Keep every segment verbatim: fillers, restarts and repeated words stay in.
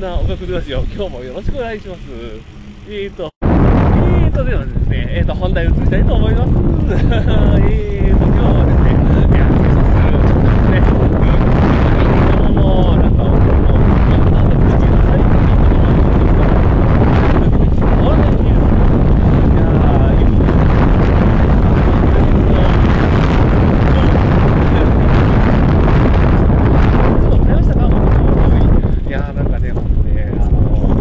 んな音楽ラジオ、今日もよろしくお願いします。えーと、えーとではですね、えーと、本題移りたいと思います。えーと、今日はですね、いや、警察ちょっとですね、うん、もう、なんか、なんか、最近のこともあるんですが、終わらないんですよ。いやー、今、そう、買いましたか、僕、いやー、なんかね、ほんとね、あの、まあ、まあ、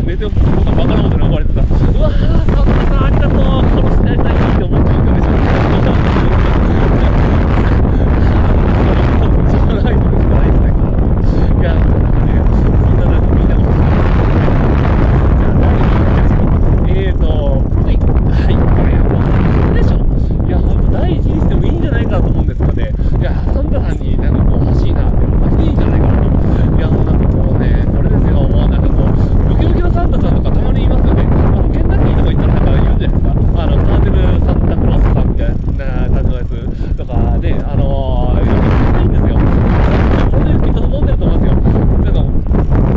寝ておくとバカなことに思われてさ、うわー、サンタさんありがとう、殺してやりたいなって思っちゃうから、しょうがないことしかないんだけど、いや、なんかね、みんななんかみんなが欲しいんですけど、じゃあ、何に言いたいですか、えーと、はい、はい、これ、もう、でしょ、いや、ほんと、大事にしてもいいんじゃないかなと思うんですがね、いや、サンタさんになんかこう、欲しいなって、まあ、いいんじゃないかなと、いや、もうなんかこうね、これですよ、もうなんかこう、ドキドキのサンタさんとかたまにいますよね。あのケンタッキーとか行ったらなんか言うんじゃないですか。あのカーテルサンタクロースさんみたいな感じのやつとかで、あのー、いろいろ聞きたいんですよ。それできっと思ってると思うんですよ。なんか、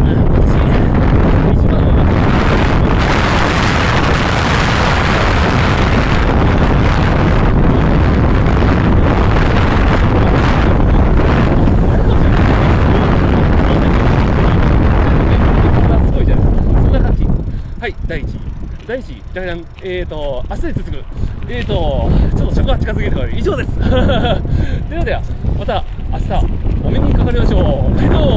私、一番は、はい、だいいちい、だいいちい、じゃじゃん、えーと、明日に続く、えーと、ちょっと職が近づいてから以上です。ではでは、また明日お目にかかりましょう。バイバイ。